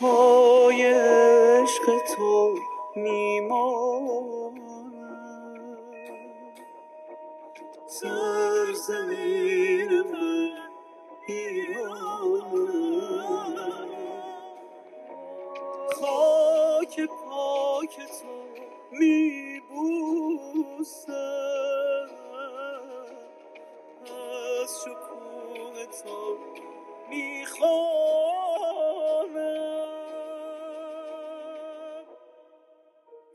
پای عشق تو میمانم، سرزمین من ایرانم، خاک پاک تو میبوسم، از شکوه تو میخوانم.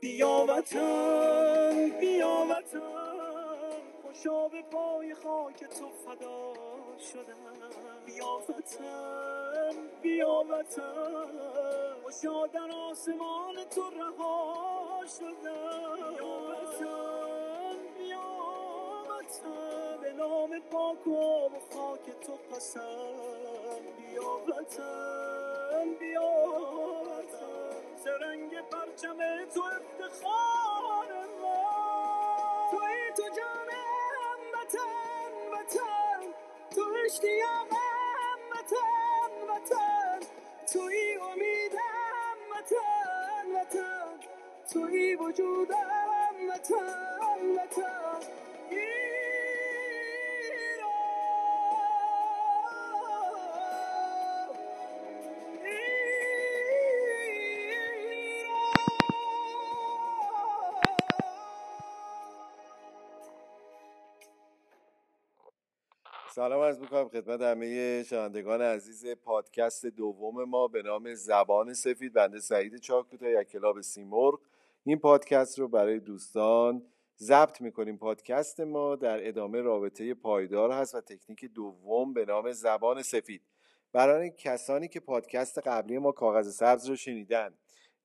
بیا وطن، بیا وطن، خوشا به پای خاک تو فدا شدم. بیا وطن، بیا وطن، خوشا در آسمان تو رها شدم. بیا وطن، بیا وطن، به نام پاک و خاک تو قسم. بیا وطن، بیا وطن، رنگ پرچم تو افتخار من، توی تو جانم وطن وطن، تو اشتیاقم وطن وطن، توی امیدم وطن وطن، توی وجودم وطن وطن. سلام عرض میکنم خدمت همه شنوندگان عزیز پادکست دوم ما به نام زبان سفید. بنده سعید چاکوتا یک کلاب سیمرغ این پادکست رو برای دوستان ضبط میکنیم. پادکست ما در ادامه رابطه پایدار هست و تکنیک دوم به نام زبان سفید. برای کسانی که پادکست قبلی ما کاغذ سبز رو شنیدن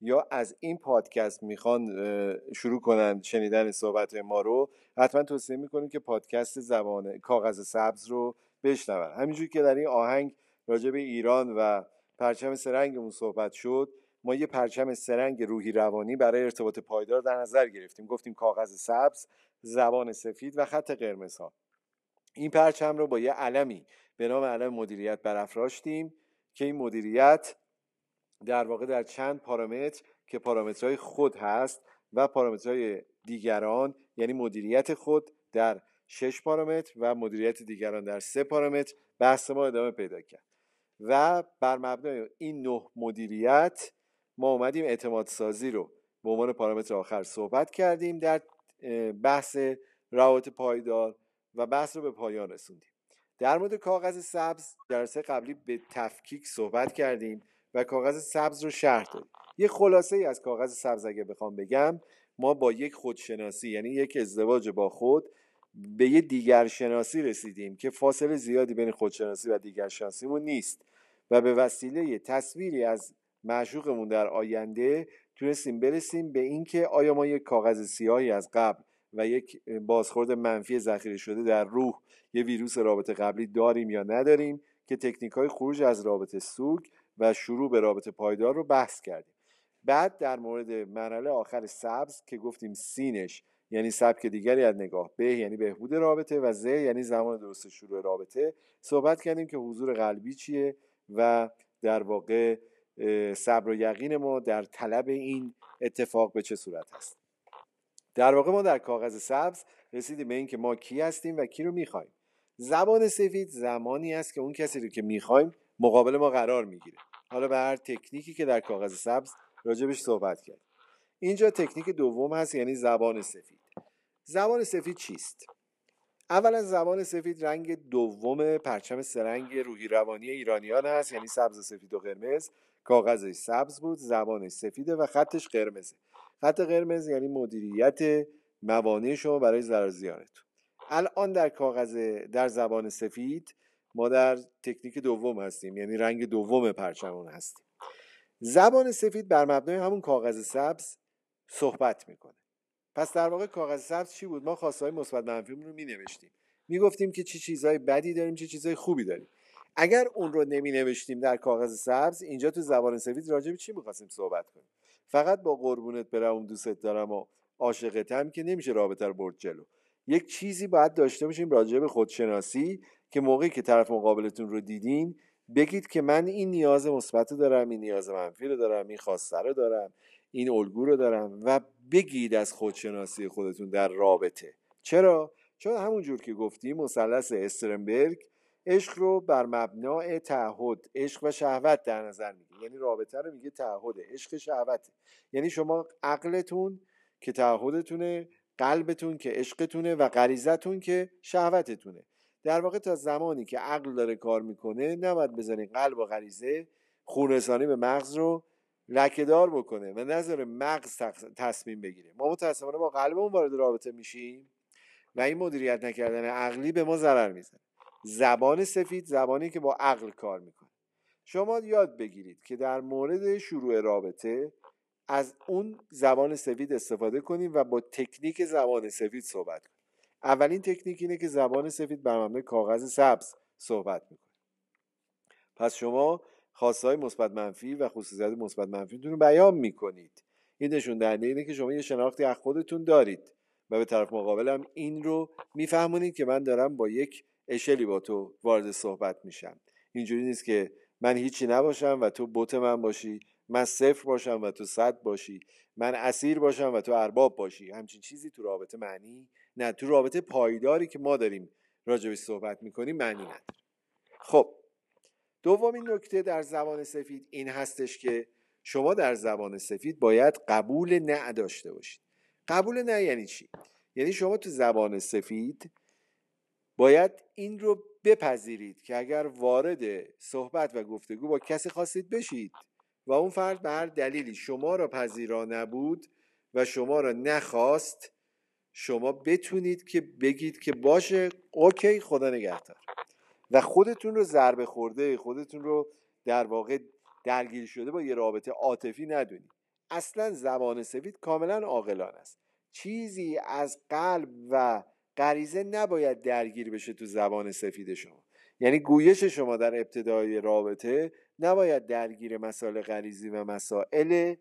یا از این پادکست میخوان شروع کنن شنیدن صحبت ما رو، حتما توصیه میکنیم که پادکست زبان کاغذ سبز رو بشنون. همینجوری که در این آهنگ راجع به ایران و پرچم سرنگمون صحبت شد، ما یه پرچم سرنگ روحی روانی برای ارتباط پایدار در نظر گرفتیم. گفتیم کاغذ سبز، زبان سفید و خط قرمز ها. این پرچم رو با یه علمی به نام علم مدیریت برافراشتیم که این مدیریت در واقع در چند پارامتر که پارامترهای خود هست و پارامترهای دیگران، یعنی مدیریت خود در 6 پارامتر و مدیریت دیگران در 3 پارامتر بحث ما ادامه پیدا کرد. و بر مبنای این 9 مدیریت ما اومدیم اعتماد سازی رو به عنوان پارامتر آخر صحبت کردیم در بحث روابط پایدار و بحث رو به پایان رسوندیم. در مورد کاغذ سبز درس قبلی به تفکیک صحبت کردیم و کاغذ سبز رو شرح دادیم. یه خلاصه ای از کاغذ سبز اگه بخوام بگم، ما با یک خودشناسی، یعنی یک ازدواج با خود، به یه دیگرشناسی رسیدیم که فاصله زیادی بین خودشناسی و دیگرشناسیمون نیست و به وسیله تصویری از معشوقمون در آینده تونستیم برسیم به اینکه آیا ما یک کاغذ سیاهی از قبل و یک بازخورد منفی ذخیره شده در روح، یه ویروس رابطه قبلی داریم یا نداریم که تکنیک‌های خروج از رابطه سوگ و شروع به رابطه پایدار رو بحث کردیم. بعد در مورد مرحله آخر سبز که گفتیم سینش یعنی سبک دیگری از نگاه، به یعنی بهبود رابطه، و ز یعنی زمان درست شروع رابطه صحبت کردیم که حضور قلبی چیه و در واقع صبر و یقین ما در طلب این اتفاق به چه صورت هست. در واقع ما در کاغذ سبز رسیدیم به این که ما کی هستیم و کی رو میخوایم. زبان سفید زمانی است که اون کسی رو که میخوایم مقابل ما قرار میگیره. حالا به هر تکنیکی که در کاغذ سبز راجبش صحبت کرد. اینجا تکنیک دوم هست، یعنی زبان سفید. زبان سفید چیست؟ اولا زبان سفید رنگ دوم پرچم سرنگ روحی روانی ایرانیان هست، یعنی سبز و سفید و قرمز. کاغذش سبز بود، زبانش سفیده و خطش قرمزه. خط قرمز یعنی مدیریت موانع شما برای ضرر زیانتون. الان در زبان سفید ما در تکنیک دوم هستیم، یعنی رنگ دوم پرچمون هستیم. زبان سفید بر مبنای همون کاغذ سبز صحبت میکنه. پس در واقع کاغذ سبز چی بود؟ ما خواستهای مثبت منفیمون رو مینوشتیم، میگفتیم که چه چیزهای بدی داریم، چه چیزهای خوبی داریم. اگر اون رو نمینوشتیم در کاغذ سبز، اینجا تو زبان سفید راجع به چی میخواستیم صحبت کنیم؟ فقط با قربونت برم، دوست دارم و عاشقتم که نمیشه رابطه رو برد جلو. یک چیزی باید داشته باشیم راجع به خودشناسی که موقعی که طرف مقابلتون رو دیدین بگید که من این نیاز مثبت رو دارم، این نیاز منفی رو دارم، این خواسته رو دارم، این الگو رو دارم، و بگید از خودشناسی خودتون در رابطه. چرا؟ چون همونجور که گفتیم مثلث استرنبرگ عشق رو بر مبنای تعهد، عشق و شهوت در نظر میگیره. یعنی رابطه رو میگه تعهده، عشق شهوته. یعنی شما عقلتون که تعهدتونه، قلبتون که عشقتونه، و غریزتون که شهوتتونه. در واقع تا زمانی که عقل داره کار میکنه نباید بذارین قلب و غریزه خونرسانی به مغز رو لکه‌دار بکنه و نذاره مغز تصمیم بگیره. ما متأسفانه با قلبمون وارد رابطه میشیم و این مدیریت نکردن عقلی به ما ضرر میزنه. زبان سفید زبانی که با عقل کار میکنه. شما یاد بگیرید که در مورد شروع رابطه از اون زبان سفید استفاده کنیم و با تکنیک زبان سفید صحبت کنیم. اولین تکنیک اینه که زبان سفید بر مبنای کاغذ سبز صحبت میکنه. پس شما خواستهای مثبت منفی و خصوصیات مثبت منفیتون رو بیان میکنید. این نشون دهنده اینه که شما یه شناختی از خودتون دارید و به طرف مقابلم این رو میفهمونید که من دارم با یک اشلی با تو وارد صحبت میشم. اینجوری نیست که من هیچی نباشم و تو بت من باشی، من صفر باشم و تو صد باشی، من اسیر باشم و تو ارباب باشی. همچین چیزی تو رابطه معنی نه. تو رابطه پایداری که ما داریم راجع بهش صحبت میکنیم معنی نداره. خب دومین نکته در زبان سفید این هستش که شما در زبان سفید باید قبول نه داشته باشید. قبول نه یعنی چی؟ یعنی شما تو زبان سفید باید این رو بپذیرید که اگر وارد صحبت و گفتگو با کسی خواستید بشید و اون فرد به هر دلیلی شما را پذیرا نبود و شما را نخواست، شما بتونید که بگید که باشه، اوکی، خدا نگهدار، و خودتون رو ضربه خورده، خودتون رو در واقع درگیر شده با یه رابطه عاطفی ندونید. اصلا زبان سفید کاملا عاقلانه است. چیزی از قلب و غریزه نباید درگیر بشه تو زبان سفید شما. یعنی گویش شما در ابتدای رابطه نباید درگیر مسائل غریزی و مسائل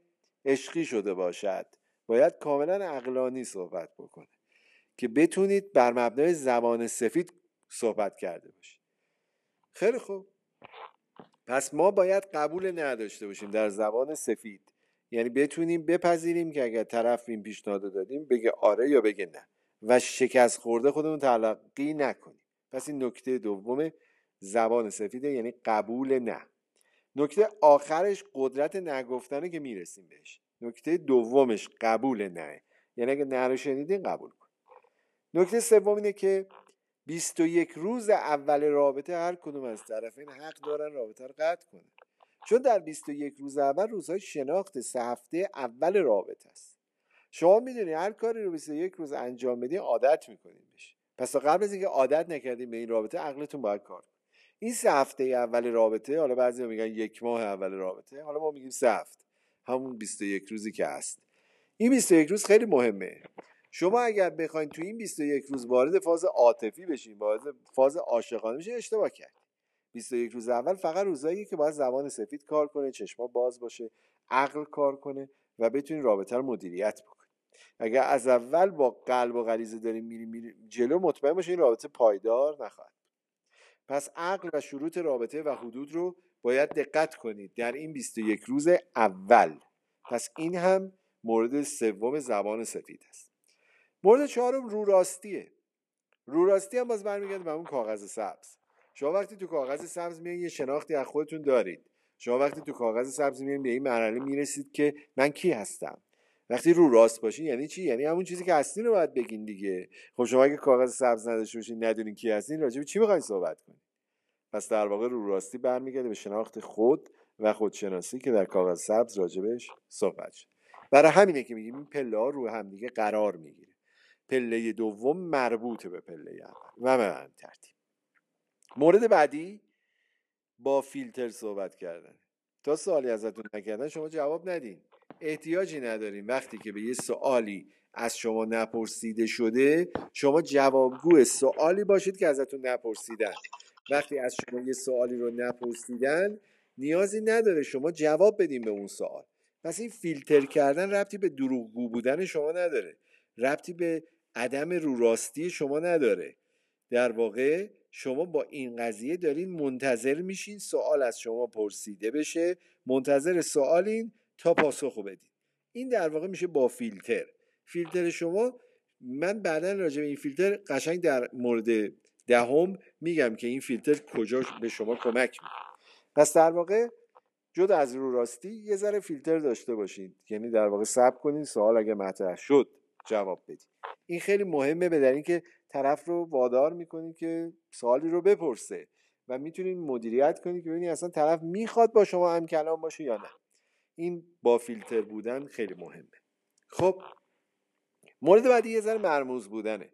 عشقی شده باشد. باید کاملا عقلانی صحبت بکنه که بتونید بر مبنای زبان سفید صحبت کرده باشید. خیلی خوب، پس ما باید قبول نداشته باشیم در زبان سفید. یعنی بتونیم بپذیریم که اگر طرف این پیشنهاد دادیم بگه آره یا بگه نه و شکست خورده خودمون تلقی نکنیم. پس این نکته دوم زبان سفیده، یعنی قبول نه. نکته آخرش قدرت نگفتنه که میرسیم بهش. نکته دومش قبول نه، یعنی اگه نه رو شنیدین قبول کن. نکته سوم اینه که 21 روز اول رابطه هر کدوم از طرفین حق دارن رابطه رو قطع کنن، چون در 21 روز اول روزهای شناخت سه هفته اول رابطه است. شما میدونید هر کاری رو 21 روز انجام بدین عادت میکنین بهش. پس تا قبل از اینکه عادت نکردین به این رابطه عقلتون باید کار کنه. این سه هفته اول رابطه، حالا بعضیا میگن یک ماه اول رابطه، حالا ما میگیم سه هفته، همون 21 روزی که هست. این 21 روز خیلی مهمه. شما اگر بخواید تو این 21 روز وارد فاز عاطفی بشین، وارد فاز عاشقانه بشین، اشتباه کردید. 21 روز اول فقط روزاییه که باید زبان سفید کار کنه، چشما باز باشه، عقل کار کنه و بتونین رابطه رو مدیریت بکنید. اگر از اول با قلب و غریزه دارین میریم جلو، مطمئن باشین این رابطه پایدار نخواهد. پس عقل و شروط رابطه و حدود رو باید دقت کنید در این 21 روز اول. پس این هم مورد سوم زبان سفید است. مورد چهارم رو راستیه. رو راستی هم باز برمیگرده به اون کاغذ سبز. شما وقتی تو کاغذ سبز میان یه شناختی از خودتون دارید. شما وقتی تو کاغذ سبز میان به این مرحله میرسید که من کی هستم. وقتی رو راست باشین یعنی چی؟ یعنی همون چیزی که هستین رو باید بگین دیگه. خب شما اگه کاغذ سبز نداشته باشین، ندونین کی هستین، راجع به چی می‌خواید صحبت کنین؟ پس در واقع رو راستی برمیگرده به شناخت خود و خودشناسی که در کاغذ سبز راجبش صحبت شد. برای همینه که میگیم این پله‌ها رو هم دیگه قرار میگیره. پله دوم مربوط به پله اول و به همین ترتیب. مورد بعدی با فیلتر صحبت کردن. تا سوالی ازتون نکردن شما جواب ندین. احتیاجی نداریم وقتی که به یه سوالی از شما نپرسیده شده شما جوابگو سوالی باشید که ازتون نپرسیدن. وقتی از شما یه سوالی رو نپرسیدن نیازی نداره شما جواب بدین به اون سوال. پس این فیلتر کردن ربطی به دروغگو بودن شما نداره، ربطی به عدم رو راستی شما نداره. در واقع شما با این قضیه دارین منتظر میشین سوال از شما پرسیده بشه، منتظر سوالین تا پاسخو بدین. این در واقع میشه با فیلتر شما. من بعداً راجع به این فیلتر قشنگ در مورد دهم میگم که این فیلتر کجاش به شما کمک میکنه. پس در واقع جدا از رو راستی یه ذره فیلتر داشته باشین، یعنی در واقع صبر کنین، سوال اگه مطرح شد جواب بدین. این خیلی مهمه، به دلیل که طرف رو وادار میکنین که سوالی رو بپرسه و میتونین مدیریت کنین که ببینین اصلا طرف میخواد با شما هم کلام باشه یا نه. این با فیلتر بودن خیلی مهمه. خب مورد بعدی یه ذره مرموز بودنه.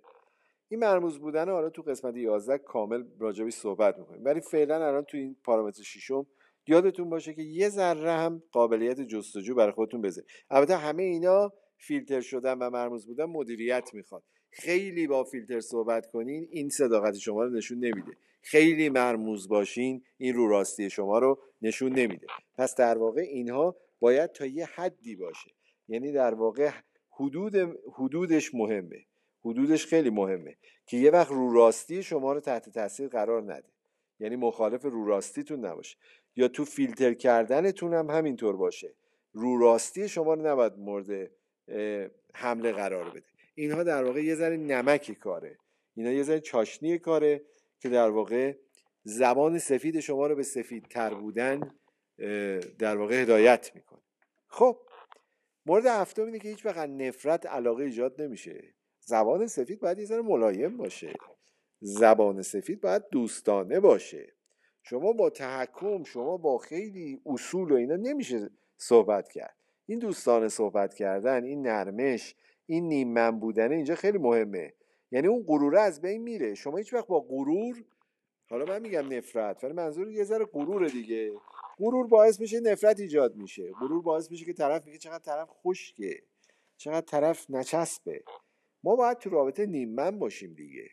این مرموز بودنه حالا تو قسمت 11 کامل راجع بهش صحبت می‌کنیم، ولی فعلا الان تو این پارامتر ششم یادتون باشه که یه ذره هم قابلیت جستجو برای خودتون بذارید. البته همه اینا فیلتر شدن و مرموز بودن مدیریت میخواد. خیلی با فیلتر صحبت کنین این صداقت شما رو نشون نمیده، خیلی مرموز باشین این رو راستی شما رو نشون نمیده. پس در واقع اینها باید تا یه حدی باشه، یعنی در واقع حدودش مهمه. حدودش خیلی مهمه که یه وقت رو راستی شما رو تحت تاثیر قرار نده، یعنی مخالف رو راستیتون نباشه. یا تو فیلتر کردنتون هم همینطور باشه، رو راستی شما رو نباید مورد حمله قرار بده. اینها در واقع یه ذره نمک کاره، اینا یه ذره چاشنی کاره که در واقع زبان سفید شما رو به سفیدتر بودن در واقع هدایت میکنه. خب مورد هفتم اینه که هیچ وقت نفرت علاقه ایجاد نمیشه. زبان سفید باید یه ذره ملایم باشه، زبان سفید باید دوستانه باشه. شما با تحکم، شما با خیلی اصول و اینا نمیشه صحبت کرد. این دوستانه صحبت کردن، این نرمش، این نیم من بودن اینجا خیلی مهمه، یعنی اون غرور از بین میره. شما هیچ وقت با غرور، حالا من میگم نفرت ولی منظور یه ذره غرور دیگه، غرور باعث میشه نفرت ایجاد میشه. غرور باعث میشه که طرف میگه چقدر طرف خشکه، چقدر طرف نچسبه. ما باید تو رابطه نیممن باشیم دیگه.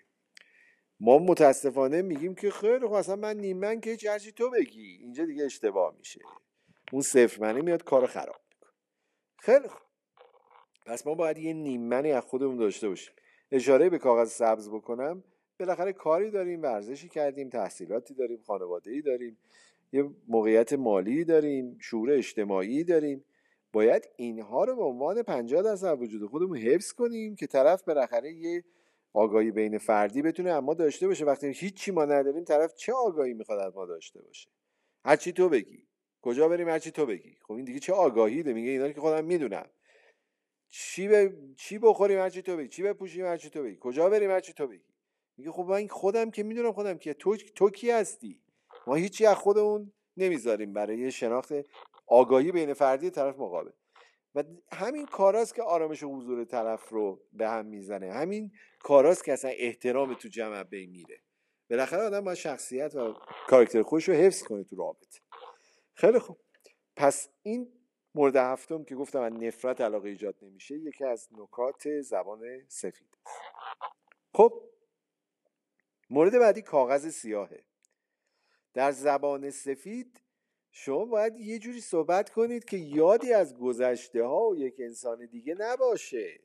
ما متاسفانه میگیم که خیلی خب اصلا من نیممن که هیچ، هرچی تو بگی. اینجا دیگه اشتباه میشه، اون صفرمنی میاد کارو خراب میکنه. خیلی خب پس ما باید یه نیممنی از خودمون داشته باشیم. اشاره به کاغذ سبز بکنم، بالاخره کاری داریم، ورزشی کردیم، تحصیلاتی داریم، خانواده‌ای داریم، یه موقعیت مالی داریم، شعور اجتماعی داریم. باید اینها رو به عنوان 50% وجود خودمون حفظ کنیم که طرف بالاخره یه آگاهی بین فردی بتونه اما داشته باشه. وقتی هیچی ما نداریم طرف چه آگاهی میخواد از ما داشته باشه؟ هر چی تو بگی، کجا بریم، هر چی تو بگی. خب این دیگه چه آگاهی ده؟ میگه اینا که خودم میدونم، چی بخوریم هر چی تو بگی، چی بپوشیم هر چی تو بگی، کجا بریم هر چی تو بگی. میگه خب من خودم که میدونم خودم که تو کی هستی. ما هیچی از خودمون نمیذاریم برای شناخت آگاهی بین فردی طرف مقابل. و همین کاراست که آرامش و حضور طرف رو به هم میزنه، همین کاراست که اصلا احترام تو جمع بین میره. بالاخره آدم با شخصیت و کاراکتر خودش رو حفظ کنه تو رابطه. خیلی خوب پس این مورد هفتم که گفتم از نفرت علاقه ایجاد نمیشه یکی از نکات زبان سفید. خب مورد بعدی کاغذ سیاهه. در زبان سفید شما باید یه جوری صحبت کنید که یادی از گذشته ها و یک انسان دیگه نباشه.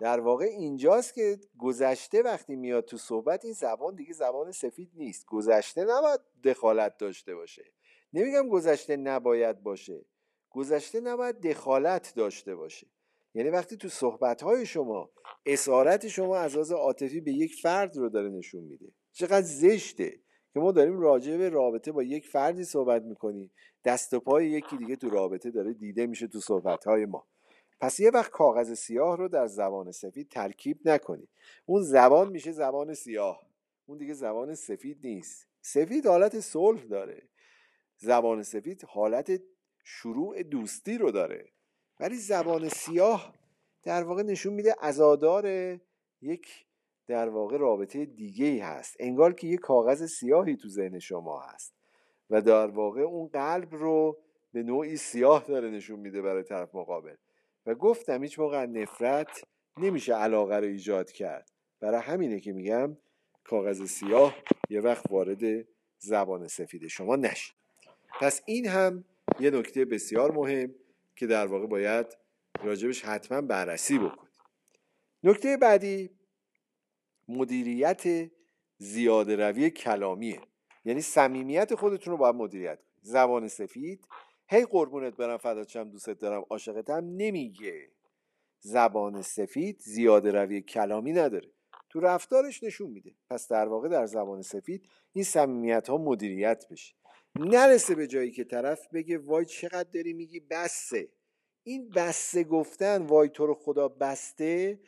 در واقع اینجاست که گذشته وقتی میاد تو صحبت این زبان دیگه زبان سفید نیست. گذشته نباید دخالت داشته باشه. نمیگم گذشته نباید باشه، گذشته نباید دخالت داشته باشه. یعنی وقتی تو صحبت های شما اسارت شما از لحاظ عاطفی به یک فرد رو داره نشون میده. چقدر زشته که ما داریم راجع به رابطه با یک فردی صحبت میکنیم، دست و پای یکی دیگه تو رابطه داره دیده میشه تو صحبتهای ما. پس یه وقت کاغذ سیاه رو در زبان سفید ترکیب نکنید. اون زبان میشه زبان سیاه، اون دیگه زبان سفید نیست. سفید حالت صلح داره، زبان سفید حالت شروع دوستی رو داره، ولی زبان سیاه در واقع نشون میده عزادار یک در واقع رابطه دیگه‌ای هست. انگار که یه کاغذ سیاهی تو ذهن شما هست و در واقع اون قلب رو به نوعی سیاه داره نشون میده برای طرف مقابل. و گفتم هیچ موقع نفرت نمیشه علاقه رو ایجاد کرد، برای همینه که میگم کاغذ سیاه یه وقت وارد زبان سفید شما نشه. پس این هم یه نکته بسیار مهم که در واقع باید راجبش حتما بررسی بکنید. نکته بعدی مدیریت زیاده روی کلامیه. یعنی صمیمیت خودتون رو باید مدیریت کنید. زبان سفید هی قربونت برم فدات شم دوستت دارم عاشقتم نمیگه. زبان سفید زیاده روی کلامی نداره، تو رفتارش نشون میده. پس در واقع در زبان سفید این صمیمیت ها مدیریت بشه، نرسه به جایی که طرف بگه وای چقدر داری میگی بسه. این بسه گفتن، وای تو رو خدا بسته،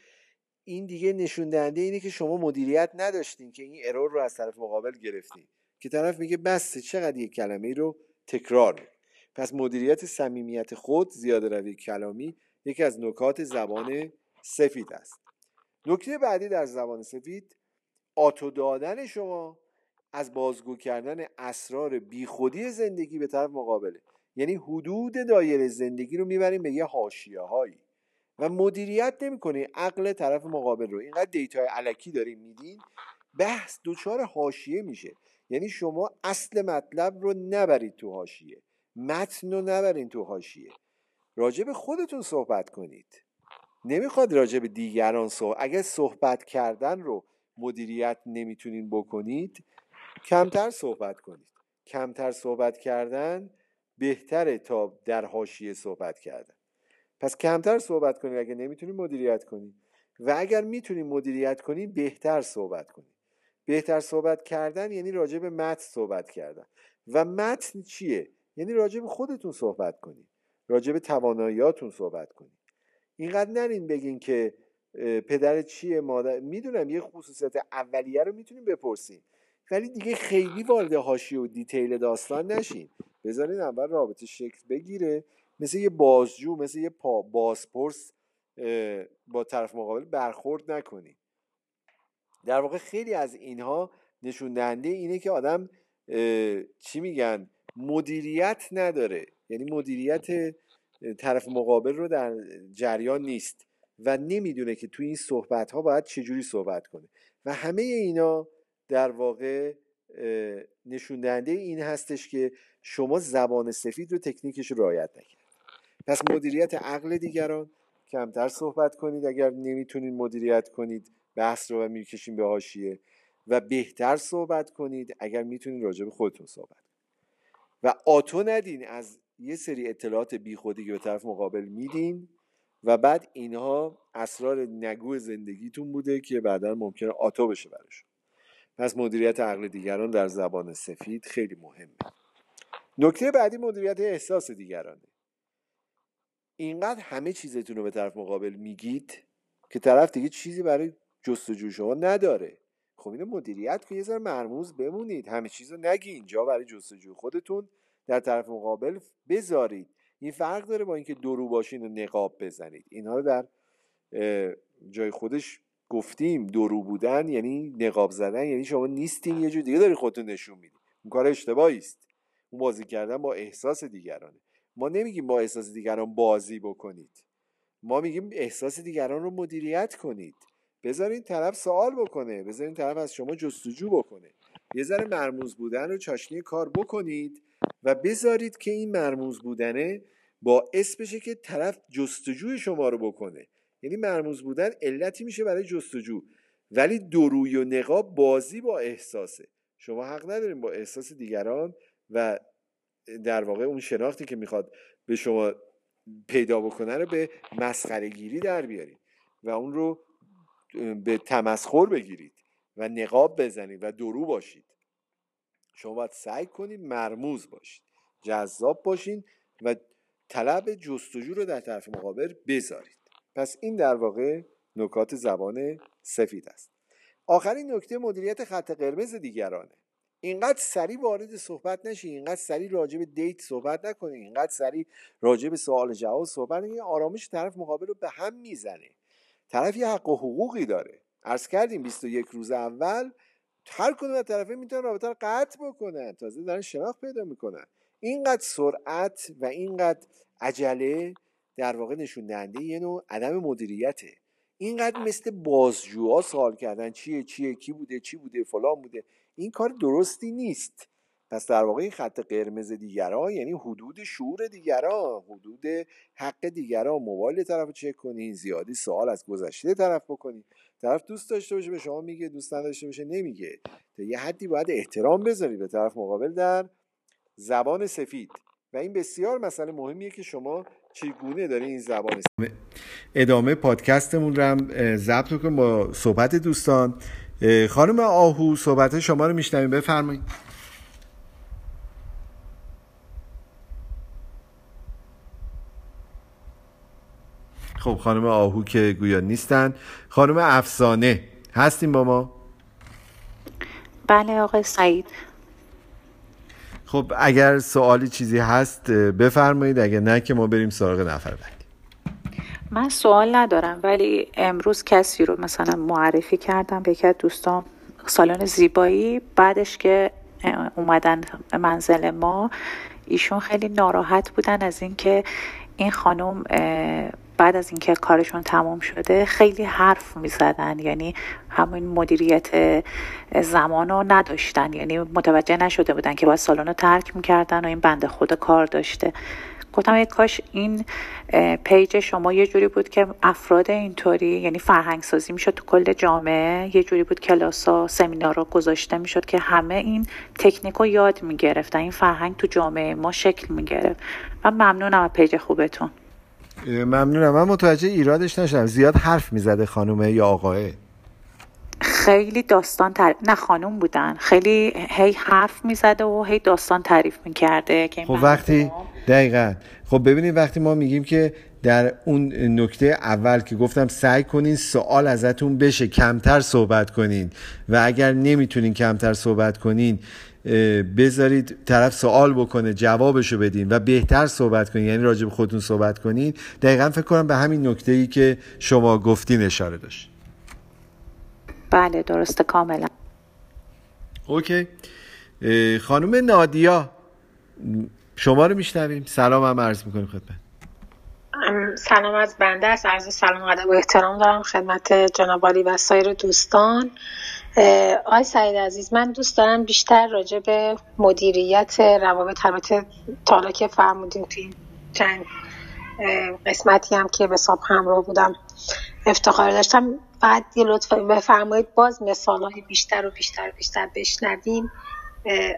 این دیگه نشون دهنده اینه که شما مدیریت نداشتین، که این ارور رو از طرف مقابل گرفتین، که طرف میگه بسه چقدر یک کلمه رو تکرار. پس مدیریت صمیمیت خود، زیاده روی کلامی، یکی از نکات زبان سفید است. نکته بعدی در زبان سفید، آتو دادن شما از بازگو کردن اسرار بیخودی زندگی به طرف مقابله. یعنی حدود دایره زندگی رو میبریم به یه حاشیه‌هایی و مدیریت نمی‌کنی عقل طرف مقابل رو. اینقدر دیتای الکی داریم میدین، بحث دوچار حاشیه میشه. یعنی شما اصل مطلب رو نبرید تو حاشیه، متن رو نبرید تو حاشیه، راجع به خودتون صحبت کنید. نمیخواد راجع به دیگران صحبت. اگه صحبت کردن رو مدیریت نمیتونین بکنید، کمتر صحبت کنید. کمتر صحبت کردن بهتره تا در حاشیه صحبت کردن. پس کمتر صحبت کنید اگه نمیتونید مدیریت کنید، و اگر میتونید مدیریت کنید بهتر صحبت کنید. بهتر صحبت کردن یعنی راجع به متن صحبت کردن. و متن چیه؟ یعنی راجع به خودتون صحبت کنید، راجع به تواناییاتون صحبت کنید. اینقدر نرین بگین که پدرت چیه، مادر. میدونم یه خصوصیت اولیه رو میتونیم بپرسین، ولی دیگه خیلی وارد حاشیه و دیتیل داستان نشین. بذارین اول رابطه شکل بگیره، مثل یه بازجو، مثل یه بازپرس با طرف مقابل برخورد نکنین. در واقع خیلی از اینها نشون دهنده اینه که آدم چی میگن مدیریت نداره، یعنی مدیریت طرف مقابل رو در جریان نیست و نمیدونه که توی این صحبت ها باید چجوری صحبت کنه. و همه اینا در واقع نشون دهنده این هستش که شما زبان سفید رو، تکنیکش رو رعایت نکردید. پس مدیریت عقل دیگران، کمتر صحبت کنید اگر نمیتونید مدیریت کنید بحث رو و میکشین به حاشیه، و بهتر صحبت کنید اگر میتونید راجع به خودتون صحبت کنید. و آتو ندین از یه سری اطلاعات بیخودی که به طرف مقابل میدین و بعد اینها اسرار نگو زندگیتون بوده که بعدا ممکنه آتو بشه براشون. پس مدیریت عقل دیگران در زبان سفید خیلی مهمه. نکته بعدی مدیریت احساس دیگرانه. اینقدر همه چیزتون رو به طرف مقابل میگید که طرف دیگه چیزی برای جستجو شما نداره. خب اینو مدیریت که یه ذره مرموز بمونید، همه چیزو نگی اینجا برای جستجو خودتون در طرف مقابل بذارید. این فرق داره با اینکه دورو باشین و نقاب بزنید. اینها رو در جای خودش گفتیم. دورو بودن یعنی نقاب زدن، یعنی شما نیستین، یه جور دیگه داری خودتون نشون میدی. اون کار اشتباهی است. اون بازی کردن با احساس دیگرانه. ما نمیگیم با احساس دیگران بازی بکنید، ما میگیم احساس دیگران رو مدیریت کنید. بذارین طرف سوال بکنه، بذارین طرف از شما جستجو بکنه. یه ذره مرموز بودن رو چاشنی کار بکنید و بذارید که این مرموز بودنه باعث بشه که طرف جستجوی شما رو بکنه. یعنی مرموز بودن علتی میشه برای جستجو، ولی دوروی و نقاب بازی با احساسه. شما حق ندارین با احساس دیگران و در واقع اون شناختی که میخواد به شما پیدا بکنه رو به مسخره گیری در بیارید و اون رو به تمسخر بگیرید و نقاب بزنید و درو باشید. شما باید سعی کنید مرموز باشید، جذاب باشین و طلب جستجو رو در طرف مقابل بذارید. پس این در واقع نکات زبان سفید است. آخرین نکته مدیریت خط قرمز دیگرانه. اینقدر سریع وارد صحبت نشین، اینقدر سریع راجع به دیت صحبت نکنید، اینقدر سریع راجع به سوال جواب صحبت نکنید. آرامش طرف مقابل رو به هم میزنه. طرف یه حق و حقوقی داره. عرض کردیم 21 روز اول هر کدوم از طرفین میتونن رابطه رو قطع بکنن، تازه دارن شناخت پیدا میکنن. اینقدر سرعت و اینقدر عجله در واقع نشون دهنده یه نوع عدم مدیریته. اینقدر مثل بازجوها سوال کردن چیه، کی بوده، چی بوده، فلان بوده، این کار درستی نیست. پس در واقع خط قرمز دیگرها یعنی حدود شعور دیگرها، حدود حق دیگرها. موبایل طرف چک کنی، زیادی سوال از گذشته طرف بکنی، طرف دوست داشته باشه به شما میگه، دوست نداشته باشه نمیگه. تا یه حدی باید احترام بذاری به طرف مقابل در زبان سفید و این بسیار مسئله مهمیه که شما چگونه داری این زبان سفید. ادامه پادکستمون رو هم ضبط کنیم با صحبت دوستان. خانم آهو صحبت شما رو میشنویم، بفرمایید. خب خانم آهو که گویا نیستن، خانم افسانه هستیم با ما؟ بله آقای سعید. خب اگر سوالی چیزی هست بفرمایید، اگر نه که ما بریم سراغ نفر بعد. من سوال ندارم، ولی امروز کسی رو مثلا معرفی کردم به یکی از دوستان، سالن زیبایی، بعدش که اومدن منزل ما ایشون خیلی ناراحت بودن از اینکه این خانم بعد از اینکه کارشون تمام شده خیلی حرف میزدن، یعنی همین مدیریت زمان رو نداشتن، یعنی متوجه نشده بودن که باید سالن رو ترک میکردن و این بنده خدا کار داشته. گفتم یک کاش این پیج شما یه جوری بود که افراد اینطوری، یعنی فرهنگ سازی میشد تو کل جامعه، یه جوری بود کلاسا سمینارا گذاشته میشد که همه این تکنیکو یاد میگرفتن، این فرهنگ تو جامعه ما شکل میگرفت. و ممنونم از پیج خوبتون. ممنونم. من متوجه ایرادش نشدم، زیاد حرف میزده خانومه یا آقاه؟ خیلی داستان تعریف، نه خانوم بودن، خیلی هی حرف میزده و هی داستان تعریف میکرده. خب وقتی دقیقاً، خب ببینید وقتی ما میگیم که در اون نکته اول که گفتم سعی کنین سوال ازتون بشه، کمتر صحبت کنین و اگر نمیتونین کمتر صحبت کنین بذارید طرف سوال بکنه جوابشو بدین و بهتر صحبت کنین، یعنی راجع به خودتون صحبت کنین. دقیقاً فکر کنم به همین نکته‌ای که شما گفتین اشاره داشت. بله درسته، کاملا. اوکی. خانم نادیا شما رو میشنویم. سلام هم عرض میکنیم خدمت. سلام از بنده است، عرض سلام و ادب و احترام دارم خدمت جناب عالی و سایر دوستان. آقای سعید عزیز، من دوست دارم بیشتر راجع به مدیریت روابط، البته تا حالا که فرمودیم توی چند قسمتی هم که به حساب همراه بودم افتخار داشتم، بعد یه لطفا بفرمایید باز مثال‌های بیشتر بشنویم،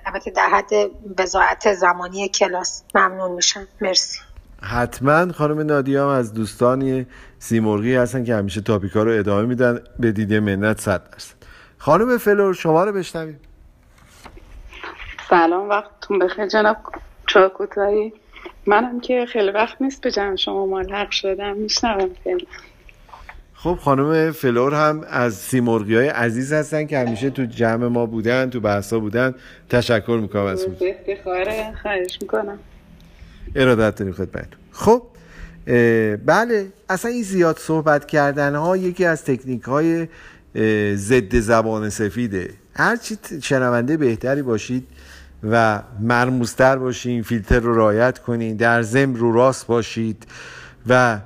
البته در حد بضاعت زمانی کلاس. ممنون میشم، مرسی. حتما. خانم نادیا هم از دوستان سیمرغی هستن که همیشه تاپیکا رو ادامه میدن، به دیده منت 100%. خانم فلور شما رو بشنویم. سلام، وقتتون بخیر جناب چاکوتایی. منم که خیلی وقت نیست به جمع شما ملحق شدم، میشنوم خیلی. خب خانم فلور هم از سیمرغیای عزیز هستن که همیشه تو جمع ما بودن، تو بحثا بودن. تشکر میکنم ازشون. افتخاره، خواهش میکنم. ارادتتون خدمت. خب بله، اصلا این زیاد صحبت کردن ها یکی از تکنیک های ضد زبان سفیده. هرچی شنونده بهتری باشید و مرموزتر باشین، فیلتر رو رعایت کنین، در ضمن رو راست باشید و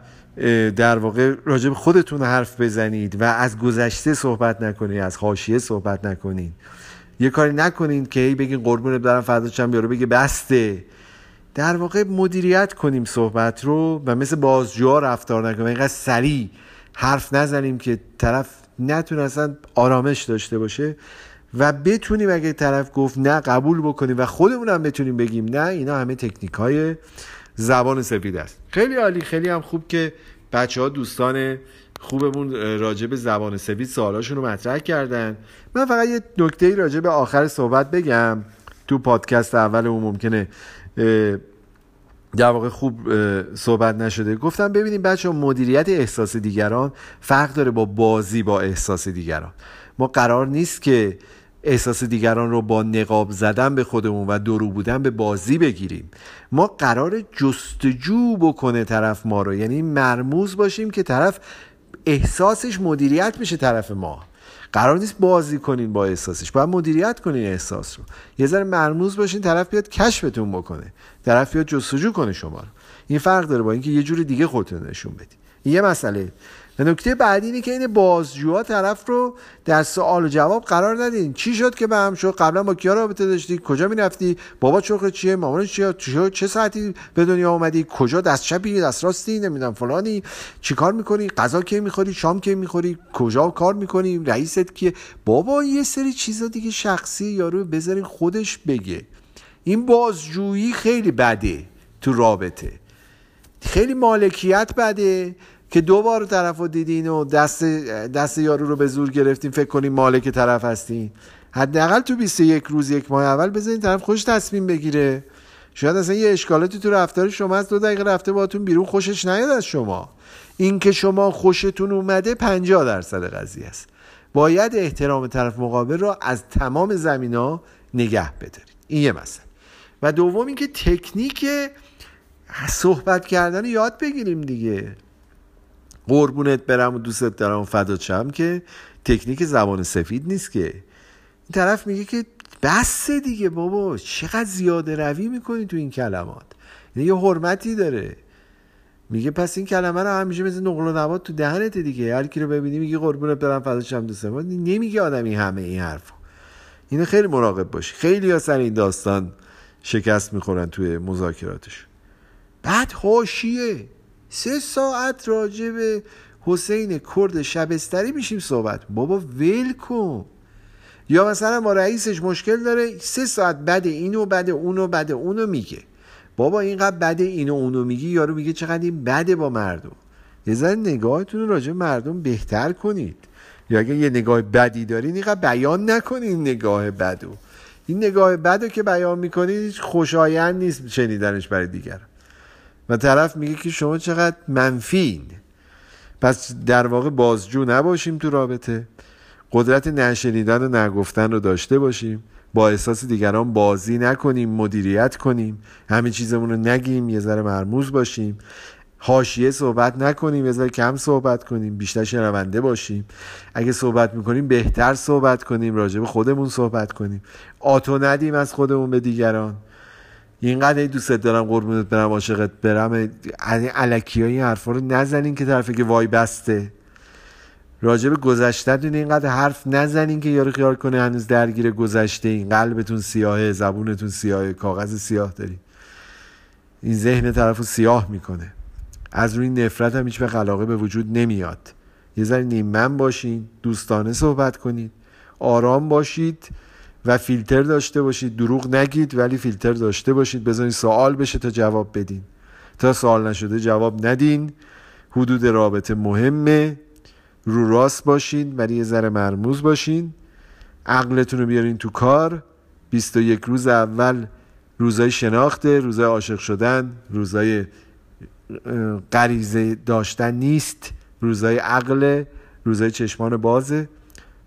در واقع راجع به خودتون حرف بزنید و از گذشته صحبت نکنید، از حاشیه صحبت نکنید. یه کاری نکنید که هی بگین قربونت برم فردا چم یارو بگه بسته. در واقع مدیریت کنیم صحبت رو و مثل بازجوها رفتار نکنیم، اینقدر سریع حرف نزنیم که طرف نتونه اصلا آرامش داشته باشه و بتونیم اگه طرف گفت نه قبول بکنیم و خودمون هم بتونیم بگیم نه. اینا همه تکنیک‌های زبان سفید است. خیلی عالی، خیلی هم خوب که بچه‌ها دوستان خوبمون راجع به زبان سفید سوالاشون رو مطرح کردن. من فقط یه نکته‌ای راجع به آخر صحبت بگم. تو پادکست اولمون ممکنه در واقع خوب صحبت نشده. گفتم ببینیم بچه‌ها مدیریت احساس دیگران فرق داره با بازی با احساس دیگران. ما قرار نیست که احساس دیگران رو با نقاب زدن به خودمون و درو بودن به بازی بگیریم. ما قرار جستجو بکنه طرف ما رو، یعنی مرموز باشیم که طرف احساسش مدیریت بشه. طرف ما قرار نیست بازی کنین با احساسش، باید مدیریت کنین احساس رو. یه ذره مرموز باشین، طرف بیاد کشفتون بکنه، طرف بیاد جستجو کنه شما رو. این فرق داره با اینکه یه جوری دیگه خودتون نشون بدی. این یه مسئله. و نکته بعدی اینه که این بازجوها طرف رو در سوال و جواب قرار ندین. چی شد که به هم شد؟ قبلا با کیا رابطه داشتی؟ کجا میرفتی؟ بابا چرخ چیه؟ مامان چیه؟ تو چه ساعتی به دنیا اومدی؟ کجا؟ دست چپی؟ دست راستی؟ نمیدونم فلانی. چیکار میکنی؟ غذا کی میخوری؟ شام کی میخوری؟ کجا کار میکنی؟ رئیست کیه؟ بابا یه سری چیزا دیگه شخصی یارو بذارین خودش بگه. این بازجویی خیلی بده تو رابطه، خیلی مالکیت بده که دوباره طرفو دیدین و دست یارو رو به زور گرفتین، فکر کنین مالک طرف هستین. حداقل تو 21 روز یک ماه اول بذارین طرف خودش تصمیم بگیره. شاید اصلا یه اشکالاتی تو رفتار شما از 2 دقیقه رفته باهاتون بیرون خوشش نیاد از شما. این که شما خوشتون اومده 50% قضیه است. باید احترام طرف مقابل رو از تمام زمینا نگه بدارید. این یه مسئله. و دوم این که تکنیک صحبت کردن یاد بگیریم دیگه. قربونت برم و دوستت دارم و فدات شم که تکنیک زبان سفید نیست که. این طرف میگه که بس دیگه بابا چقدر زیاده روی میکنی تو این کلمات، یعنی یه حرمتی داره. میگه پس این کلمه رو همیشه مثل نقل و نبات تو دهنت دیگه، هر کی رو ببینی میگه قربونت برم فدات شم دوستم. نمیگه آدمی همه این حرفو. اینو خیلی مراقب باش. خیلی‌ها سر این داستان شکست میخورن توی مذاکراتش. بعد حاشیه 3 ساعت راجع به حسین کرد شبستری میشیم صحبت. بابا ول کن. یا مثلا ما رئیسش مشکل داره 3 ساعت بعد اینو بعد اونو بعد اونو میگه. بابا اینقدر بعد اینو اونو میگی یارو میگه چقدر این بده با مردم. یه ذره نگاهتون راجع به مردم بهتر کنید. یا اگه یه نگاه بدی دارین اینقدر بیان نکنین نگاه بدو. این نگاه بدو که بیان میکنید خوشایند نیست شنیدنش برای دیگران. و طرف میگه که شما چقدر منفین. پس در واقع بازجو نباشیم تو رابطه، قدرت نشنیدن و نگفتن رو داشته باشیم، با احساس دیگران بازی نکنیم، مدیریت کنیم، همه چیزمون رو نگیم، یه ذره مرموز باشیم، حاشیه صحبت نکنیم، یه ذره کم صحبت کنیم، بیشتر شنونده باشیم، اگه صحبت میکنیم بهتر صحبت کنیم، راجع به خودمون صحبت کنیم، آتو ندیم از خودمون به دیگران. اینقدر دوست دارم قربونت برم عاشقت برم الکی های این حرفا رو نزنین که طرفی که وای بسته. راجب گذشته دونه اینقدر حرف نزنین که یارو خیال کنه هنوز درگیر گذشته این. قلبتون سیاهه، زبونتون سیاهه، کاغذ سیاه داری. این ذهن طرفو سیاه میکنه. از روی نفرت هم هیچ به علاقه به وجود نمیاد. یه ذره نیمه‌من باشین، دوستانه صحبت کنید، آرام باشید و فیلتر داشته باشید. دروغ نگید ولی فیلتر داشته باشید، بذارید سوال بشه تا جواب بدین، تا سوال نشده جواب ندین. حدود رابطه مهمه، رو راست باشین ولی یه ذره مرموز باشین، عقلتون رو بیارین تو کار. 21 روز اول روزای شناخته، روزای عاشق شدن، روزای غریزه داشتن نیست، روزای عقل، روزای چشمان بازه.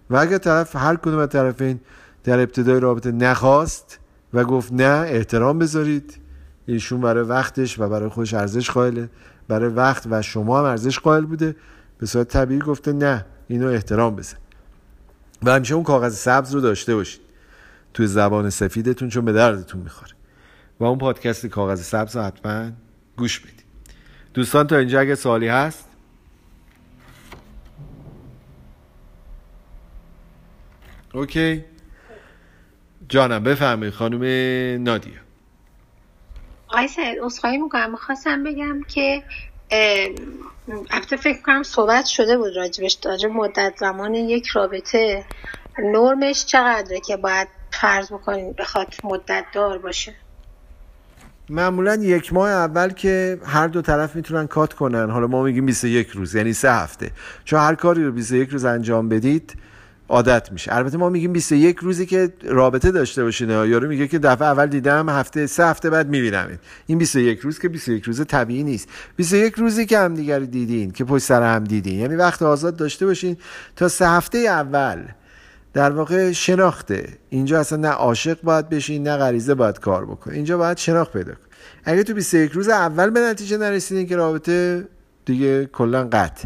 و اگه طرف هر کدوم از طرفین در ابتدای رابطه نخواست و گفت نه، احترام بذارید. ایشون برای وقتش و برای خودش ارزش قائله، برای وقت و شما هم ارزش قائل بوده، به صورت طبیعی گفته نه، اینو احترام بذار. و همیشه اون کاغذ سبز رو داشته باشید توی زبان سفیدتون، چون به دردتون میخوره. و اون پادکست کاغذ سبز رو حتما گوش بدید دوستان. تا اینجا اگه سوالی هست اوکی جانم، بفرمایید خانم نادیا. آقای سعید عذرخواهی میکنم، میخواستم بگم که البته فکر کنم صحبت شده بود راجبش، راجب مدت زمان یک رابطه نرمش چقدره که باید فرض بکنیم بخاطر مدت دار باشه. معمولا 1 ماه اول که هر دو طرف میتونن کات کنن. حالا ما میگیم 21 روز یعنی 3 هفته، چون هر کاری رو 21 روز انجام بدید عادت میشه. البته ما میگیم 21 روزی که رابطه داشته باشین. یارو میگه که دفعه اول دیدم، 3 هفته بعد میبینم. این 21 روز که 21 روز طبیعی نیست. 21 روزی که همدیگر رو دیدین، که پشت سر هم دیدین، یعنی وقت آزاد داشته باشین تا 3 هفته اول در واقع شناخته. اینجا اصلا نه عاشق باید بشین نه غریزه باید کار بکنه، اینجا باید شناخت پیدا کنه. اگه تو 21 روز اول به نتیجه نرسیدین که رابطه دیگه کلا قطع.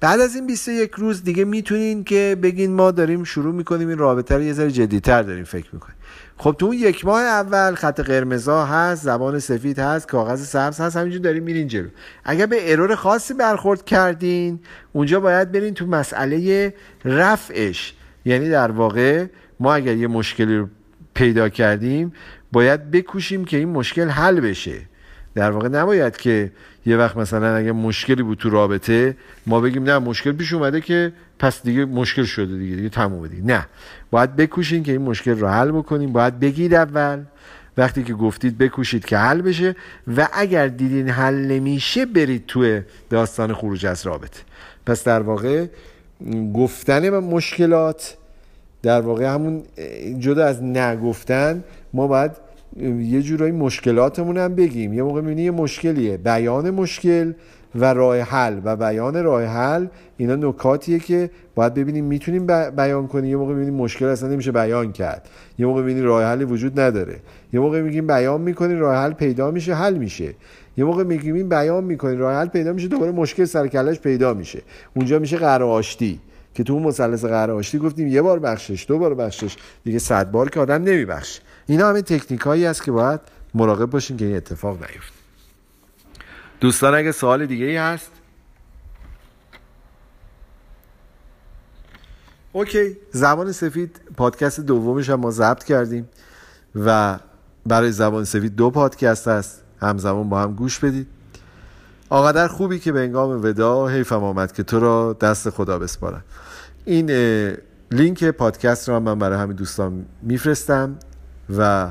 بعد از این 21 روز دیگه میتونین که بگین ما داریم شروع میکنیم این رابطه رو یه ذره جدی‌تر داریم فکر میکنیم. خب تو اون یک ماه اول خط قرمزا هست، زبان سفید هست، کاغذ سبز هست، همینجور داریم میرین جلو. اگر به ارور خاصی برخورد کردین اونجا باید برین تو مسئله رفعش، یعنی در واقع ما اگر یه مشکلی رو پیدا کردیم باید بکوشیم که این مشکل حل بشه. در واقع نباید که یه وقت مثلا اگه مشکلی بود تو رابطه ما بگیم نه مشکل پیش اومده که پس دیگه مشکل شده دیگه تمومه دیگه. نه، باید بکوشین که این مشکل رو حل بکنیم. باید بگید اول، وقتی که گفتید بکوشید که حل بشه، و اگر دیدین حل نمیشه برید تو داستان خروج از رابطه. پس در واقع گفتن و مشکلات در واقع همون جدا از نگفتن، ما باید یه جورایی مشکلاتمون هم بگیم. یه موقع میبینی یه مشکلیه، بیان مشکل و راه حل و بیان راه حل، اینا نکاتیه که باید ببینیم میتونیم بیان کنیم. یه موقع میبینیم مشکل اصلا نمیشه بیان کرد، یه موقع میبینیم راه حلی وجود نداره، یه موقع میگیم بیان میکنیم راه حل پیدا میشه حل میشه، یه موقع میگیم بیان میکنیم راه حل پیدا میشه دوباره مشکل سر کله‌اش پیدا میشه. اونجا میشه قهر آشتی که تو اون مثلث قهر آشتی گفتیم یه بار بخشش، دو بار بخشش، دیگه 100 بار که آدم نمیبخشه. اینا همه تکنیکایی است که باید مراقب باشین که این اتفاق نیفته. دوستان اگه سوال دیگه ای هست؟ اوکی، زبان سفید پادکست دومش هم ما ضبط کردیم و برای زبان سفید 2 پادکست هست، همزمان با هم گوش بدید. آقدر خوبی که به هنگام ودا حیفم آمد که تو را دست خدا بسپارم. این لینک پادکست رو هم من برای همین دوستان میفرستم. و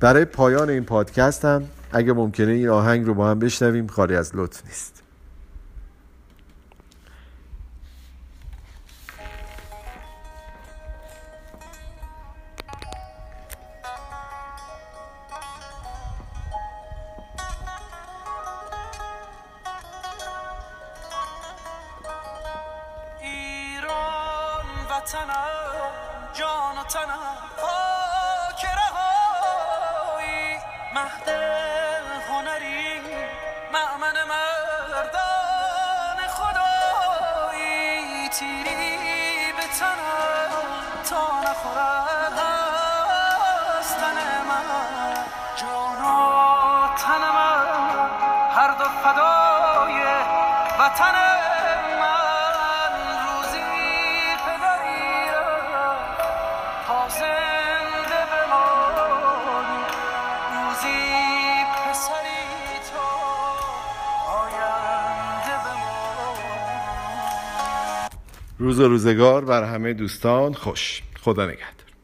برای پایان این پادکست هم اگه ممکنه این آهنگ رو با هم بشنویم، خالی از لطف نیست. ایران وطنم، جان و تنم، مهدل هنری، مأمن مردان خدایی، تیری به تنم تا نخورد از تن من، جان و تن من هر دو فدای وطن من، روزی پدری را تازه روز و روزگار بر همه دوستان خوش. خدا نگهدار.